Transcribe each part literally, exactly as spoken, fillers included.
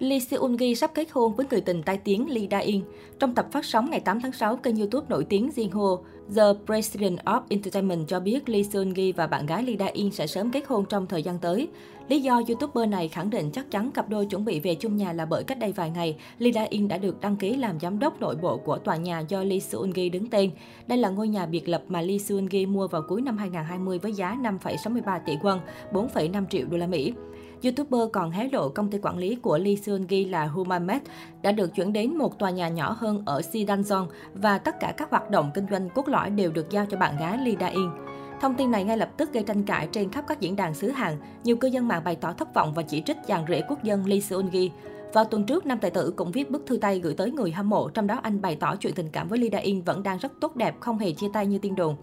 Lee Seung-gi sắp kết hôn với người tình tai tiếng Lee Da-in. Trong tập phát sóng ngày tám tháng sáu, kênh YouTube nổi tiếng Jinho, The President of Entertainment cho biết Lee Seung-gi và bạn gái Lee Da-in sẽ sớm kết hôn trong thời gian tới. Lý do YouTuber này khẳng định chắc chắn cặp đôi chuẩn bị về chung nhà là bởi cách đây vài ngày, Lee Da-in đã được đăng ký làm giám đốc nội bộ của tòa nhà do Lee Seung-gi đứng tên. Đây là ngôi nhà biệt lập mà Lee Seung-gi mua vào cuối năm hai không hai không với giá năm phẩy sáu mươi ba tỷ won, bốn phẩy năm triệu đô la Mỹ. YouTuber còn hé lộ công ty quản lý của Lee Seung-gi là Humamed đã được chuyển đến một tòa nhà nhỏ hơn ở Sidanjeon và tất cả các hoạt động kinh doanh cốt lõi đều được giao cho bạn gái Lee Da-in. Thông tin này ngay lập tức gây tranh cãi trên khắp các diễn đàn xứ Hàn. Nhiều cư dân mạng bày tỏ thất vọng và chỉ trích chàng rể quốc dân Lee Seung-gi. Vào tuần trước, nam tài tử cũng viết bức thư tay gửi tới người hâm mộ, trong đó anh bày tỏ chuyện tình cảm với Lee Da-in vẫn đang rất tốt đẹp, không hề chia tay như tin đồn.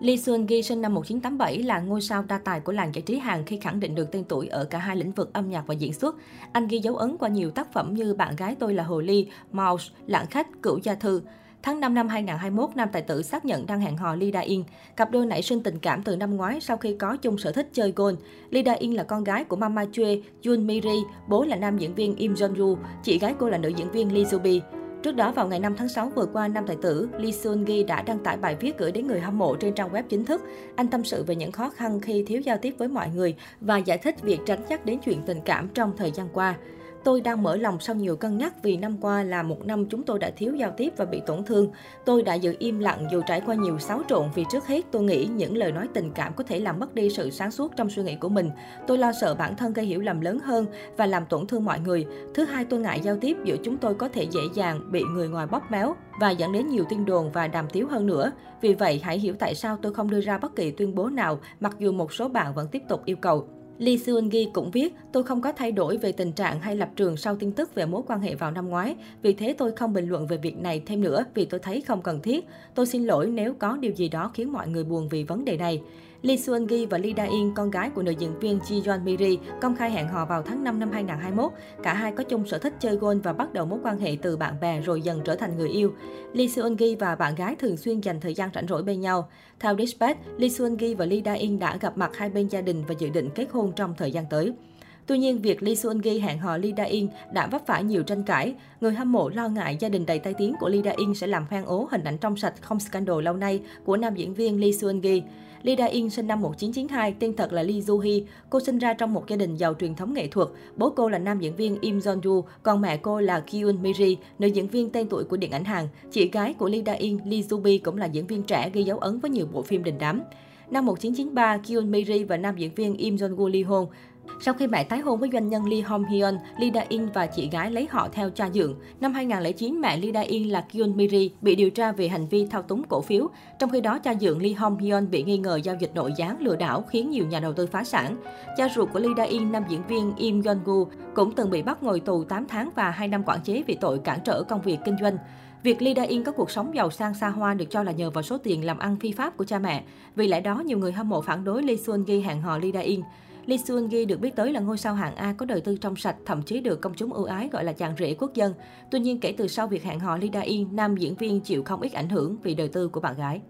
Lee Seung-gi sinh năm một nghìn chín trăm tám mươi bảy là ngôi sao đa tài của làng giải trí Hàn khi khẳng định được tên tuổi ở cả hai lĩnh vực âm nhạc và diễn xuất. Anh ghi dấu ấn qua nhiều tác phẩm như Bạn gái tôi là hồ ly, Mouse, Lãng khách, Cửu gia thư. Tháng năm năm hai nghìn không trăm hai mươi mốt, nam tài tử xác nhận đang hẹn hò Lee Da-in. Cặp đôi nảy sinh tình cảm từ năm ngoái sau khi có chung sở thích chơi golf. Lee Da-in là con gái của Mama Chue, Yoon Mi-ri, bố là nam diễn viên Im Jong-ru, chị gái cô là nữ diễn viên Lee Joo-bi. Trước đó, vào ngày năm tháng sáu vừa qua, nam tài tử Lee Seung-gi đã đăng tải bài viết gửi đến người hâm mộ trên trang web chính thức. Anh tâm sự về những khó khăn khi thiếu giao tiếp với mọi người và giải thích việc tránh nhắc đến chuyện tình cảm trong thời gian qua. Tôi đang mở lòng sau nhiều cân nhắc vì năm qua là một năm chúng tôi đã thiếu giao tiếp và bị tổn thương. Tôi đã giữ im lặng dù trải qua nhiều xáo trộn vì trước hết tôi nghĩ những lời nói tình cảm có thể làm mất đi sự sáng suốt trong suy nghĩ của mình. Tôi lo sợ bản thân gây hiểu lầm lớn hơn và làm tổn thương mọi người. Thứ hai, tôi ngại giao tiếp giữa chúng tôi có thể dễ dàng bị người ngoài bóp méo và dẫn đến nhiều tin đồn và đàm tiếu hơn nữa. Vì vậy, hãy hiểu tại sao tôi không đưa ra bất kỳ tuyên bố nào mặc dù một số bạn vẫn tiếp tục yêu cầu. Lee Seung-gi cũng viết, tôi không có thay đổi về tình trạng hay lập trường sau tin tức về mối quan hệ vào năm ngoái. Vì thế tôi không bình luận về việc này thêm nữa vì tôi thấy không cần thiết. Tôi xin lỗi nếu có điều gì đó khiến mọi người buồn vì vấn đề này. Lee Seung-gi và Lee Da-in, con gái của nữ diễn viên Ji Yeon Mi-ri, công khai hẹn hò vào tháng năm năm hai nghìn không trăm hai mươi mốt. Cả hai có chung sở thích chơi golf và bắt đầu mối quan hệ từ bạn bè rồi dần trở thành người yêu. Lee Seung-gi và bạn gái thường xuyên dành thời gian rảnh rỗi bên nhau. Theo Dispatch, Lee Seung-gi và Lee Da-in đã gặp mặt hai bên gia đình và dự định kết hôn trong thời gian tới. Tuy nhiên, việc Lee Seung-gi hẹn hò Lee Da-in đã vấp phải nhiều tranh cãi. Người hâm mộ lo ngại gia đình đầy tai tiếng của Lee Da-in sẽ làm hoang ố hình ảnh trong sạch không scandal lâu nay của nam diễn viên Lee Seung-gi. Lee Da-in sinh năm một nghìn chín trăm chín mươi hai, tên thật là Lee Joo-hee. Cô sinh ra trong một gia đình giàu truyền thống nghệ thuật. Bố cô là nam diễn viên Im Jong-ru, còn mẹ cô là Kyun Mi-ri, nữ diễn viên tên tuổi của điện ảnh Hàn. Chị gái của Lee Da-in, Lee Joo-bi cũng là diễn viên trẻ ghi dấu ấn với nhiều bộ phim đình đám. Năm một nghìn chín trăm chín mươi ba, Kyun Mi-ri và nam diễn viên Im Jong-gu ly hôn. Sau khi mẹ tái hôn với doanh nhân Lee Hong-hyeon, Lee Da-in và chị gái lấy họ theo cha dượng. Năm hai nghìn không trăm lẻ chín, mẹ Lee Da-in là Kyun Mi-ri bị điều tra về hành vi thao túng cổ phiếu. Trong khi đó, cha dượng Lee Hong-hyeon bị nghi ngờ giao dịch nội gián lừa đảo khiến nhiều nhà đầu tư phá sản. Cha ruột của Lee Da-in, nam diễn viên Im Yeon-gu, cũng từng bị bắt ngồi tù tám tháng và hai năm quản chế vì tội cản trở công việc kinh doanh. Việc Lee Da-in có cuộc sống giàu sang xa hoa được cho là nhờ vào số tiền làm ăn phi pháp của cha mẹ. Vì lẽ đó, nhiều người hâm mộ phản đối Lee Seung-gi hẹn hò Lee Da-in. Lee Seung-gi được biết tới là ngôi sao hạng A có đời tư trong sạch, thậm chí được công chúng ưu ái gọi là chàng rể quốc dân. Tuy nhiên, kể từ sau việc hẹn hò Lee Da-in, nam diễn viên chịu không ít ảnh hưởng vì đời tư của bạn gái.